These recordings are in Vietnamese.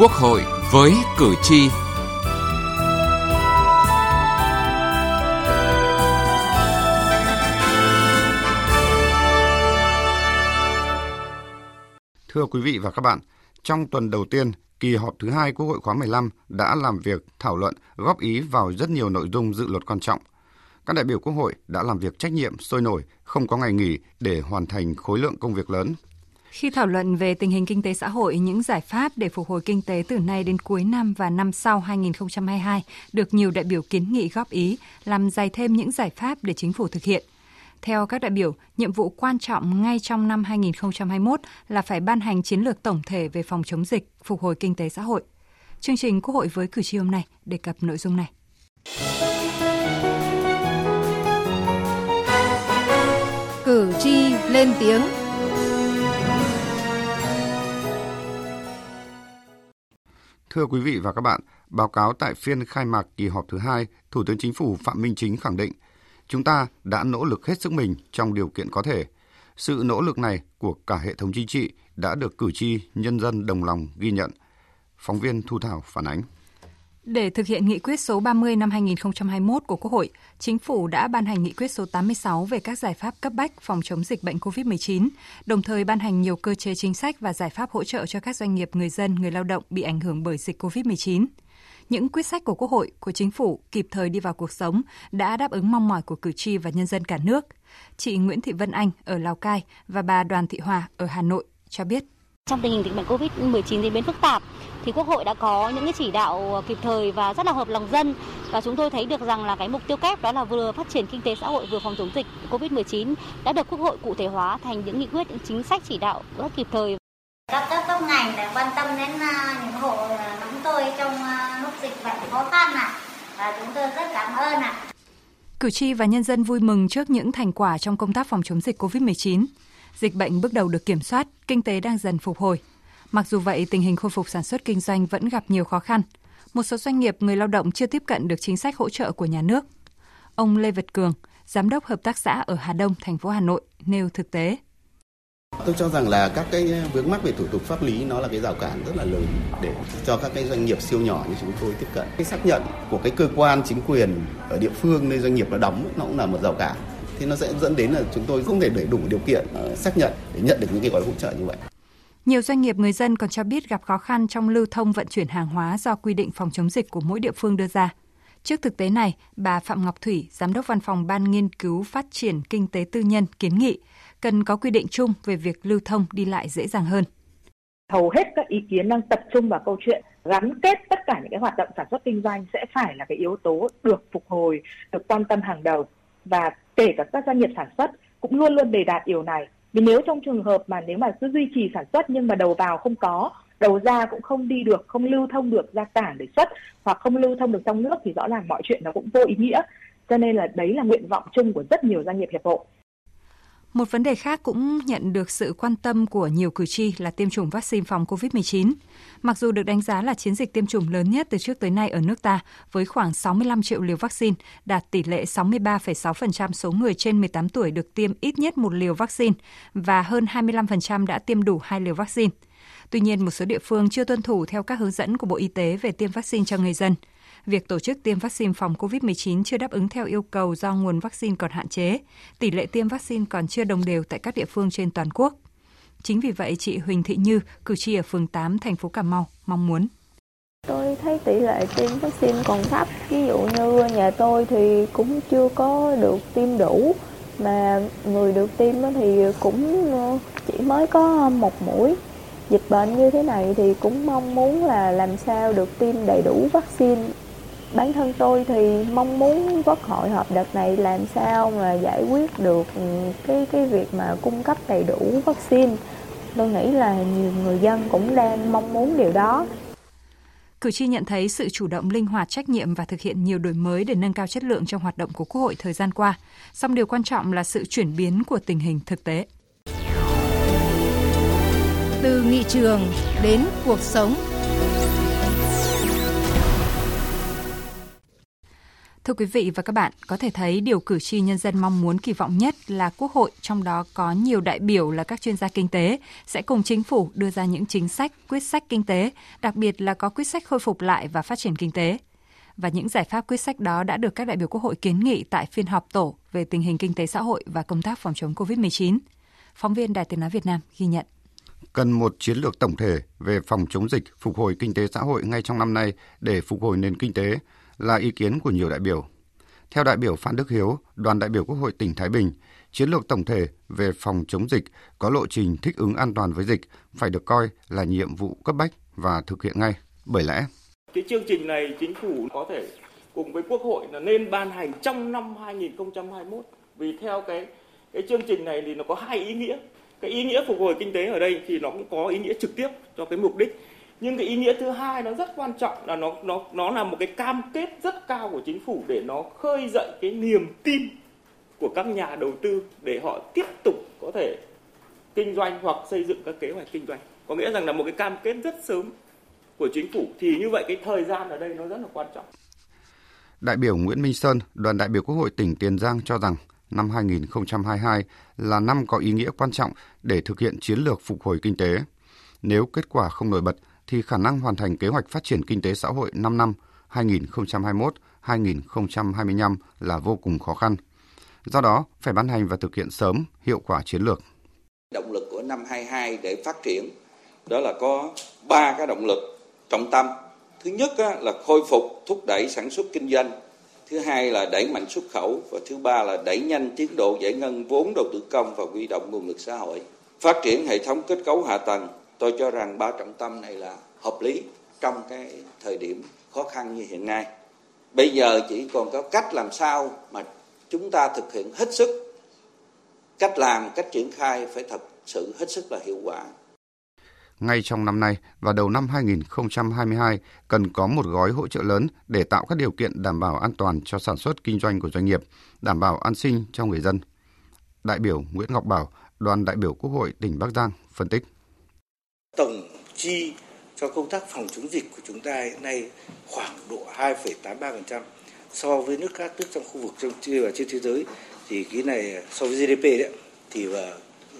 Quốc hội với cử tri. Thưa quý vị và các bạn, trong tuần đầu tiên, kỳ họp thứ 2 Quốc hội khóa 15 đã làm việc, thảo luận, góp ý vào rất nhiều nội dung dự luật quan trọng. Các đại biểu Quốc hội đã làm việc trách nhiệm, sôi nổi, không có ngày nghỉ để hoàn thành khối lượng công việc lớn. Khi thảo luận về tình hình kinh tế xã hội, những giải pháp để phục hồi kinh tế từ nay đến cuối năm và năm sau 2022 được nhiều đại biểu kiến nghị góp ý, làm dày thêm những giải pháp để chính phủ thực hiện. Theo các đại biểu, nhiệm vụ quan trọng ngay trong năm 2021 là phải ban hành chiến lược tổng thể về phòng chống dịch, phục hồi kinh tế xã hội. Chương trình Quốc hội với cử tri hôm nay đề cập nội dung này. Cử tri lên tiếng. Thưa quý vị và các bạn, báo cáo tại phiên khai mạc kỳ họp thứ 2, Thủ tướng Chính phủ Phạm Minh Chính khẳng định chúng ta đã nỗ lực hết sức mình trong điều kiện có thể. Sự nỗ lực này của cả hệ thống chính trị đã được cử tri, nhân dân đồng lòng ghi nhận. Phóng viên Thu Thảo phản ánh. Để thực hiện nghị quyết số 30 năm 2021 của Quốc hội, Chính phủ đã ban hành nghị quyết số 86 về các giải pháp cấp bách phòng chống dịch bệnh COVID-19, đồng thời ban hành nhiều cơ chế chính sách và giải pháp hỗ trợ cho các doanh nghiệp, người dân, người lao động bị ảnh hưởng bởi dịch COVID-19. Những quyết sách của Quốc hội, của Chính phủ kịp thời đi vào cuộc sống đã đáp ứng mong mỏi của cử tri và nhân dân cả nước. Chị Nguyễn Thị Vân Anh ở Lào Cai và bà Đoàn Thị Hòa ở Hà Nội cho biết. Trong tình hình dịch bệnh COVID-19 diễn biến phức tạp, thì Quốc hội đã có những cái chỉ đạo kịp thời và rất là hợp lòng dân. Và chúng tôi thấy được rằng là cái mục tiêu kép đó là vừa phát triển kinh tế xã hội vừa phòng chống dịch COVID-19 đã được Quốc hội cụ thể hóa thành những nghị quyết, những chính sách chỉ đạo rất kịp thời. Các cấp các ngành đã quan tâm đến những hộ chúng tôi trong lúc dịch bệnh khó khăn và chúng tôi rất cảm ơn . Cử tri và nhân dân vui mừng trước những thành quả trong công tác phòng chống dịch COVID-19. Dịch bệnh bước đầu được kiểm soát, kinh tế đang dần phục hồi. Mặc dù vậy, tình hình khôi phục sản xuất kinh doanh vẫn gặp nhiều khó khăn. Một số doanh nghiệp, người lao động chưa tiếp cận được chính sách hỗ trợ của nhà nước. Ông Lê Văn Dũng, Giám đốc Hợp tác xã ở Hà Đông, thành phố Hà Nội, nêu thực tế. Tôi cho rằng là các cái vướng mắc về thủ tục pháp lý nó là cái rào cản rất là lớn để cho các cái doanh nghiệp siêu nhỏ như chúng tôi tiếp cận. Cái xác nhận của cái cơ quan chính quyền ở địa phương nơi doanh nghiệp đã đóng nó cũng là một rào cản. Thì nó sẽ dẫn đến là chúng tôi không thể đầy đủ điều kiện xác nhận để nhận được những cái gói hỗ trợ như vậy. Nhiều doanh nghiệp người dân còn cho biết gặp khó khăn trong lưu thông vận chuyển hàng hóa do quy định phòng chống dịch của mỗi địa phương đưa ra. Trước thực tế này, bà Phạm Ngọc Thủy, Giám đốc Văn phòng Ban Nghiên cứu Phát triển Kinh tế Tư nhân kiến nghị cần có quy định chung về việc lưu thông đi lại dễ dàng hơn. Hầu hết các ý kiến đang tập trung vào câu chuyện gắn kết tất cả những cái hoạt động sản xuất kinh doanh sẽ phải là cái yếu tố được phục hồi, được quan tâm hàng đầu. Và kể cả các doanh nghiệp sản xuất cũng luôn luôn đề đạt điều này. Vì nếu trong trường hợp mà cứ duy trì sản xuất nhưng mà đầu vào không có, đầu ra cũng không đi được, không lưu thông được ra cảng để xuất hoặc không lưu thông được trong nước thì rõ ràng mọi chuyện nó cũng vô ý nghĩa. Cho nên là đấy là nguyện vọng chung của rất nhiều doanh nghiệp hiệp hội. Một vấn đề khác cũng nhận được sự quan tâm của nhiều cử tri là tiêm chủng vaccine phòng COVID-19. Mặc dù được đánh giá là chiến dịch tiêm chủng lớn nhất từ trước tới nay ở nước ta, với khoảng 65 triệu liều vaccine, đạt tỷ lệ 63,6% số người trên 18 tuổi được tiêm ít nhất một liều vaccine và hơn 25% đã tiêm đủ 2 liều vaccine. Tuy nhiên, một số địa phương chưa tuân thủ theo các hướng dẫn của Bộ Y tế về tiêm vaccine cho người dân. Việc tổ chức tiêm vaccine phòng COVID-19 chưa đáp ứng theo yêu cầu do nguồn vaccine còn hạn chế, tỷ lệ tiêm vaccine còn chưa đồng đều tại các địa phương trên toàn quốc. Chính vì vậy, chị Huỳnh Thị Như, cử tri ở phường 8, thành phố Cà Mau, mong muốn. Tôi thấy tỷ lệ tiêm vaccine còn thấp, ví dụ như nhà tôi thì cũng chưa có được tiêm đủ, mà người được tiêm thì cũng chỉ mới có một mũi. Dịch bệnh như thế này thì cũng mong muốn là làm sao được tiêm đầy đủ vaccine. Bản thân tôi thì mong muốn Quốc hội họp đợt này làm sao mà giải quyết được cái việc mà cung cấp đầy đủ vaccine. Tôi nghĩ là nhiều người dân cũng đang mong muốn điều đó. Cử tri nhận thấy sự chủ động, linh hoạt, trách nhiệm và thực hiện nhiều đổi mới để nâng cao chất lượng trong hoạt động của Quốc hội thời gian qua. Song điều quan trọng là sự chuyển biến của tình hình thực tế. Từ nghị trường đến cuộc sống. Thưa quý vị và các bạn, có thể thấy điều cử tri nhân dân mong muốn kỳ vọng nhất là Quốc hội, trong đó có nhiều đại biểu là các chuyên gia kinh tế, sẽ cùng chính phủ đưa ra những chính sách, quyết sách kinh tế, đặc biệt là có quyết sách khôi phục lại và phát triển kinh tế. Và những giải pháp quyết sách đó đã được các đại biểu Quốc hội kiến nghị tại phiên họp tổ về tình hình kinh tế xã hội và công tác phòng chống COVID-19. Phóng viên Đài Tiếng nói Việt Nam ghi nhận. Cần một chiến lược tổng thể về phòng chống dịch, phục hồi kinh tế xã hội ngay trong năm nay để phục hồi nền kinh tế là ý kiến của nhiều đại biểu. Theo đại biểu Phan Đức Hiếu, đoàn đại biểu Quốc hội tỉnh Thái Bình, chiến lược tổng thể về phòng chống dịch có lộ trình thích ứng an toàn với dịch phải được coi là nhiệm vụ cấp bách và thực hiện ngay. Bởi lẽ cái chương trình này chính phủ có thể cùng với Quốc hội là nên ban hành trong năm 2021. Vì theo cái chương trình này thì nó có hai ý nghĩa. Cái ý nghĩa phục hồi kinh tế ở đây thì nó cũng có ý nghĩa trực tiếp cho cái mục đích. Nhưng cái ý nghĩa thứ hai nó rất quan trọng là nó là một cái cam kết rất cao của chính phủ để nó khơi dậy cái niềm tin của các nhà đầu tư để họ tiếp tục có thể kinh doanh hoặc xây dựng các kế hoạch kinh doanh. Có nghĩa rằng là một cái cam kết rất sớm của chính phủ, thì như vậy cái thời gian ở đây nó rất là quan trọng. Đại biểu Nguyễn Minh Sơn, đoàn đại biểu Quốc hội tỉnh Tiền Giang cho rằng năm 2022 là năm có ý nghĩa quan trọng để thực hiện chiến lược phục hồi kinh tế. Nếu kết quả không nổi bật thì khả năng hoàn thành kế hoạch phát triển kinh tế xã hội 5 năm 2021-2025 là vô cùng khó khăn. Do đó, phải ban hành và thực hiện sớm hiệu quả chiến lược. Động lực của năm 22 để phát triển đó là có 3 cái động lực trọng tâm. Thứ nhất là khôi phục, thúc đẩy sản xuất kinh doanh. Thứ hai là đẩy mạnh xuất khẩu. Và thứ ba là đẩy nhanh tiến độ giải ngân vốn đầu tư công và huy động nguồn lực xã hội. Phát triển hệ thống kết cấu hạ tầng. Tôi cho rằng 3 trọng tâm này là hợp lý trong cái thời điểm khó khăn như hiện nay. Bây giờ chỉ còn có cách làm sao mà chúng ta thực hiện hết sức. Cách làm, cách triển khai phải thật sự hết sức là hiệu quả. Ngay trong năm nay và đầu năm 2022 cần có một gói hỗ trợ lớn để tạo các điều kiện đảm bảo an toàn cho sản xuất kinh doanh của doanh nghiệp, đảm bảo an sinh cho người dân. Đại biểu Nguyễn Ngọc Bảo, đoàn đại biểu Quốc hội tỉnh Bắc Giang phân tích. Tổng chi cho công tác phòng chống dịch của chúng ta hiện nay khoảng độ 2,83%. So với nước các nước trong khu vực và trên thế giới thì cái này so với GDP đấy thì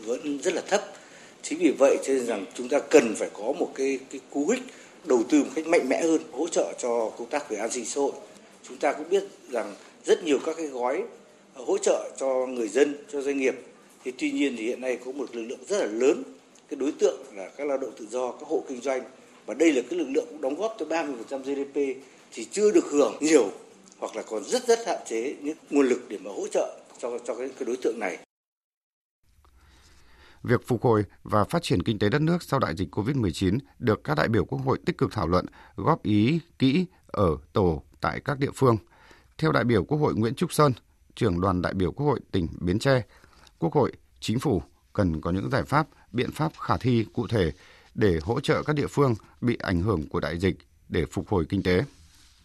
vẫn rất là thấp. Chính vì vậy cho nên rằng chúng ta cần phải có một cái cú hích đầu tư một cách mạnh mẽ hơn, hỗ trợ cho công tác về an sinh xã hội. Chúng ta cũng biết rằng rất nhiều các cái gói hỗ trợ cho người dân, cho doanh nghiệp. Thì tuy nhiên thì hiện nay có một lực lượng rất là lớn, cái đối tượng là các lao động tự do, các hộ kinh doanh. Và đây là cái lực lượng đóng góp tới 30% GDP thì chưa được hưởng nhiều hoặc là còn rất hạn chế những nguồn lực để mà hỗ trợ cho cái đối tượng này. Việc phục hồi và phát triển kinh tế đất nước sau đại dịch COVID-19 được các đại biểu Quốc hội tích cực thảo luận, góp ý kỹ ở tổ tại các địa phương. Theo đại biểu Quốc hội Nguyễn Trúc Sơn, trưởng đoàn đại biểu Quốc hội tỉnh Bến Tre, Quốc hội, Chính phủ cần có những giải pháp, biện pháp khả thi cụ thể để hỗ trợ các địa phương bị ảnh hưởng của đại dịch để phục hồi kinh tế.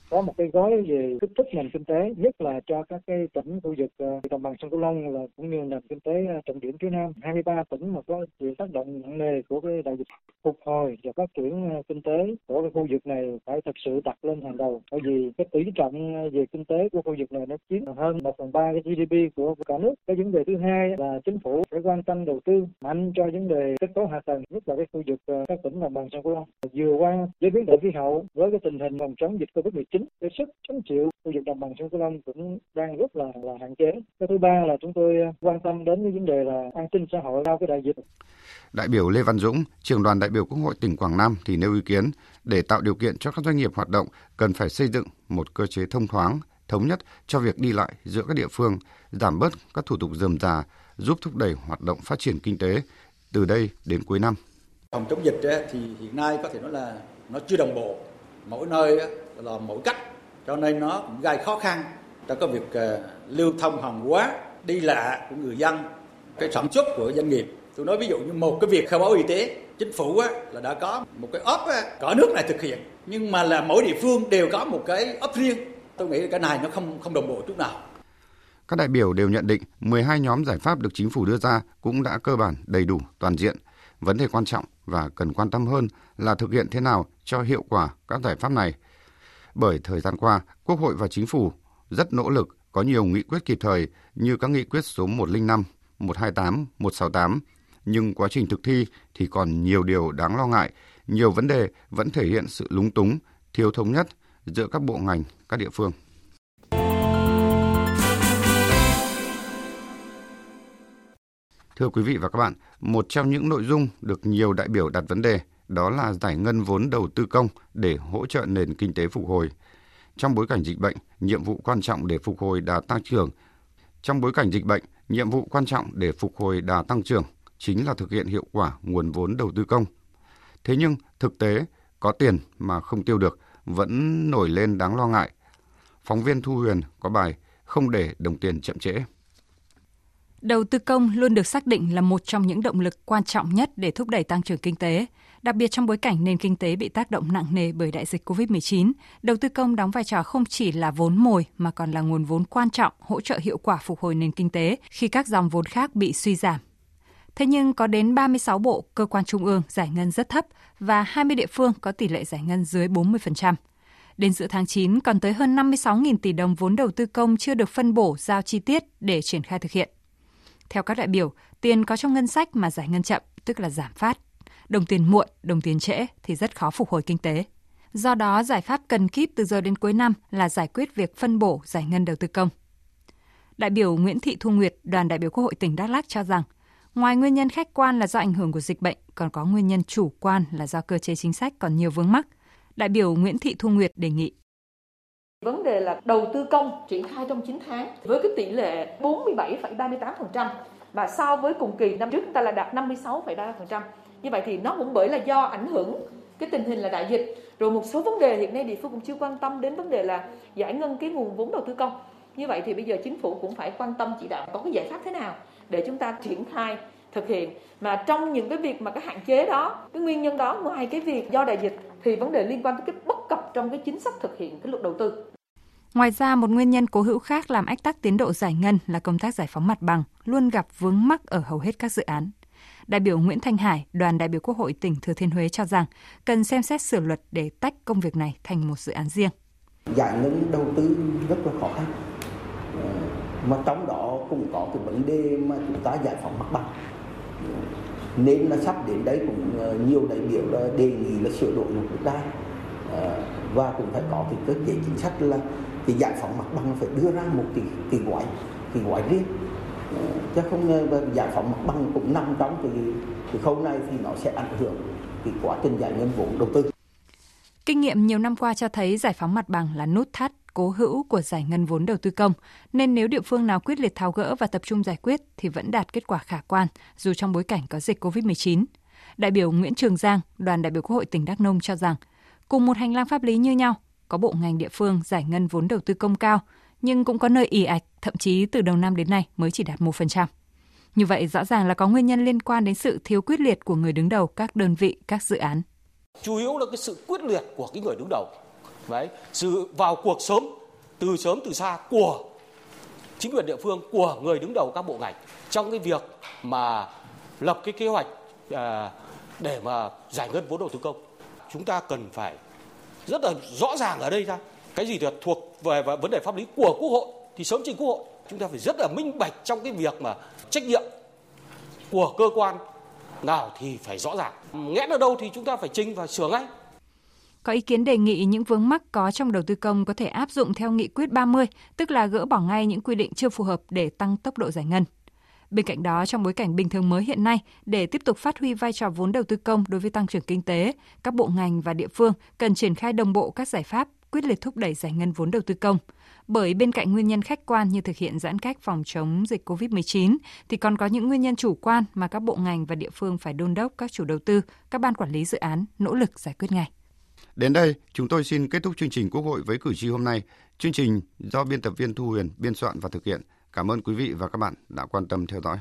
Có một cái gói về kích thích nền kinh tế, nhất là cho các cái tỉnh khu vực đồng bằng sông Cửu Long là cũng như nền kinh tế trọng điểm phía Nam, 23 tỉnh mà có chịu tác động nặng nề của cái đại dịch. Phục hồi và phát triển kinh tế của cái khu vực này phải thực sự đặt lên hàng đầu, bởi vì cái tỷ trọng về kinh tế của khu vực này nó chiếm hơn 1/3 cái GDP của cả nước. Cái vấn đề thứ hai là chính phủ phải quan tâm đầu tư mạnh cho vấn đề kết cấu hạ tầng, nhất là cái khu vực các tỉnh đồng bằng sông Cửu Long. Vừa qua với biến đổi khí hậu, với cái tình hình phòng chống dịch Covid-19, cái sức chống chịu khu vực đồng bằng sông Cửu Long cũng đang rất là hạn chế. Cái thứ ba là chúng tôi quan tâm đến cái vấn đề là an sinh xã hội sau cái đại dịch. Đại biểu Lê Văn Dũng, trưởng đoàn đại biểu Quốc hội tỉnh Quảng Nam thì nêu ý kiến để tạo điều kiện cho các doanh nghiệp hoạt động cần phải xây dựng một cơ chế thông thoáng, thống nhất cho việc đi lại giữa các địa phương, giảm bớt các thủ tục rườm rà, giúp thúc đẩy hoạt động phát triển kinh tế từ đây đến cuối năm. Phòng chống dịch thì hiện nay có thể nói là nó chưa đồng bộ, mỗi nơi là mỗi cách, cho nên nó cũng gây khó khăn cho cái việc lưu thông hàng hóa, đi lại của người dân, cái sản xuất của doanh nghiệp. Tôi nói ví dụ như một cái việc khai báo y tế, chính phủ là đã có một cái app cả nước này thực hiện, nhưng mà là mỗi địa phương đều có một cái app riêng. Tôi nghĩ cái này nó không đồng bộ chút nào. Các đại biểu đều nhận định 12 nhóm giải pháp được chính phủ đưa ra cũng đã cơ bản đầy đủ toàn diện. Vấn đề quan trọng và cần quan tâm hơn là thực hiện thế nào cho hiệu quả các giải pháp này. Bởi thời gian qua, Quốc hội và Chính phủ rất nỗ lực, có nhiều nghị quyết kịp thời như các nghị quyết số 105, 128, 168. Nhưng quá trình thực thi thì còn nhiều điều đáng lo ngại, nhiều vấn đề vẫn thể hiện sự lúng túng, thiếu thống nhất giữa các bộ ngành, các địa phương. Thưa quý vị và các bạn, một trong những nội dung được nhiều đại biểu đặt vấn đề đó là giải ngân vốn đầu tư công để hỗ trợ nền kinh tế phục hồi. Trong bối cảnh dịch bệnh, nhiệm vụ quan trọng để phục hồi đà tăng trưởng. Chính là thực hiện hiệu quả nguồn vốn đầu tư công. Thế nhưng thực tế có tiền mà không tiêu được vẫn nổi lên đáng lo ngại. Phóng viên Thu Huyền có bài "Không để đồng tiền chậm trễ". Đầu tư công luôn được xác định là một trong những động lực quan trọng nhất để thúc đẩy tăng trưởng kinh tế. Đặc biệt trong bối cảnh nền kinh tế bị tác động nặng nề bởi đại dịch COVID-19, đầu tư công đóng vai trò không chỉ là vốn mồi mà còn là nguồn vốn quan trọng hỗ trợ hiệu quả phục hồi nền kinh tế khi các dòng vốn khác bị suy giảm. Thế nhưng có đến 36 bộ, cơ quan trung ương giải ngân rất thấp và 20 địa phương có tỷ lệ giải ngân dưới 40%. Đến giữa tháng 9, còn tới hơn 56.000 tỷ đồng vốn đầu tư công chưa được phân bổ giao chi tiết để triển khai thực hiện. Theo các đại biểu, tiền có trong ngân sách mà giải ngân chậm, tức là giảm phát. Đồng tiền muộn, đồng tiền trễ thì rất khó phục hồi kinh tế. Do đó, giải pháp cần kíp từ giờ đến cuối năm là giải quyết việc phân bổ giải ngân đầu tư công. Đại biểu Nguyễn Thị Thu Nguyệt, đoàn đại biểu Quốc hội tỉnh Đắk Lắk cho rằng, ngoài nguyên nhân khách quan là do ảnh hưởng của dịch bệnh, còn có nguyên nhân chủ quan là do cơ chế chính sách còn nhiều vướng mắc. Đại biểu Nguyễn Thị Thu Nguyệt đề nghị. Vấn đề là đầu tư công triển khai trong 9 tháng với cái tỷ lệ 47,38% mà so với cùng kỳ năm trước chúng ta là đạt 56,3%. Như vậy thì nó cũng bởi là do ảnh hưởng cái tình hình là đại dịch. Rồi một số vấn đề hiện nay địa phương cũng chưa quan tâm đến vấn đề là giải ngân cái nguồn vốn đầu tư công. Như vậy thì bây giờ chính phủ cũng phải quan tâm chỉ đạo có cái giải pháp thế nào để chúng ta triển khai thực hiện. Mà trong những cái việc mà cái hạn chế đó, cái nguyên nhân đó ngoài cái việc do đại dịch thì vấn đề liên quan tới cái bất cập trong cái chính sách thực hiện cái luật đầu tư. Ngoài ra, một nguyên nhân cố hữu khác làm ách tắc tiến độ giải ngân là công tác giải phóng mặt bằng luôn gặp vướng mắc ở hầu hết các dự án. Đại biểu Nguyễn Thanh Hải, đoàn đại biểu Quốc hội tỉnh Thừa Thiên Huế cho rằng cần xem xét sửa luật để tách công việc này thành một dự án riêng. Giải ngân đầu tư rất là khó khăn. Mà trong đó cũng có cái vấn đề mà chúng ta giải phóng mặt bằng. Nên là sắp đến đấy cũng nhiều đại biểu là đề nghị là sửa đổi luật đất đai. Và cũng phải có cái cơ chế chính sách là cái giải phóng mặt bằng phải đưa ra một cái gói riêng. Chứ không giải phóng mặt bằng cũng nằm trong cái khâu này thì nó sẽ ảnh hưởng cái quá trình giải ngân vốn đầu tư. Kinh nghiệm nhiều năm qua cho thấy giải phóng mặt bằng là nút thắt cố hữu của giải ngân vốn đầu tư công, nên nếu địa phương nào quyết liệt tháo gỡ và tập trung giải quyết thì vẫn đạt kết quả khả quan, dù trong bối cảnh có dịch COVID-19. Đại biểu Nguyễn Trường Giang, đoàn đại biểu Quốc hội tỉnh Đắk Nông cho rằng, cùng một hành lang pháp lý như nhau, có bộ ngành địa phương giải ngân vốn đầu tư công cao, nhưng cũng có nơi ì ạch, thậm chí từ đầu năm đến nay mới chỉ đạt 1%. Như vậy, rõ ràng là có nguyên nhân liên quan đến sự thiếu quyết liệt của người đứng đầu các đơn vị, các dự án. Chủ yếu là cái sự quyết liệt của cái người đứng đầu. Đấy, sự vào cuộc sớm từ xa của chính quyền địa phương, của người đứng đầu các bộ ngành trong cái việc mà lập cái kế hoạch để mà giải ngân vốn đầu tư công. Chúng ta cần phải rất là rõ ràng ở đây ra cái gì thuộc về vấn đề pháp lý của Quốc hội thì sớm trình Quốc hội. Chúng ta phải rất là minh bạch trong cái việc mà trách nhiệm của cơ quan nào thì phải rõ ràng, nghẽn ở đâu thì chúng ta phải trình và sửa ngay. Có ý kiến đề nghị những vướng mắc có trong đầu tư công có thể áp dụng theo nghị quyết 30, tức là gỡ bỏ ngay những quy định chưa phù hợp để tăng tốc độ giải ngân. Bên cạnh đó, trong bối cảnh bình thường mới hiện nay, để tiếp tục phát huy vai trò vốn đầu tư công đối với tăng trưởng kinh tế, các bộ ngành và địa phương cần triển khai đồng bộ các giải pháp, quyết liệt thúc đẩy giải ngân vốn đầu tư công. Bởi bên cạnh nguyên nhân khách quan như thực hiện giãn cách phòng chống dịch COVID-19, thì còn có những nguyên nhân chủ quan mà các bộ ngành và địa phương phải đôn đốc các chủ đầu tư, các ban quản lý dự án nỗ lực giải quyết ngay. Đến đây, chúng tôi xin kết thúc chương trình Quốc hội với cử tri hôm nay. Chương trình do biên tập viên Thu Huyền biên soạn và thực hiện. Cảm ơn quý vị và các bạn đã quan tâm theo dõi.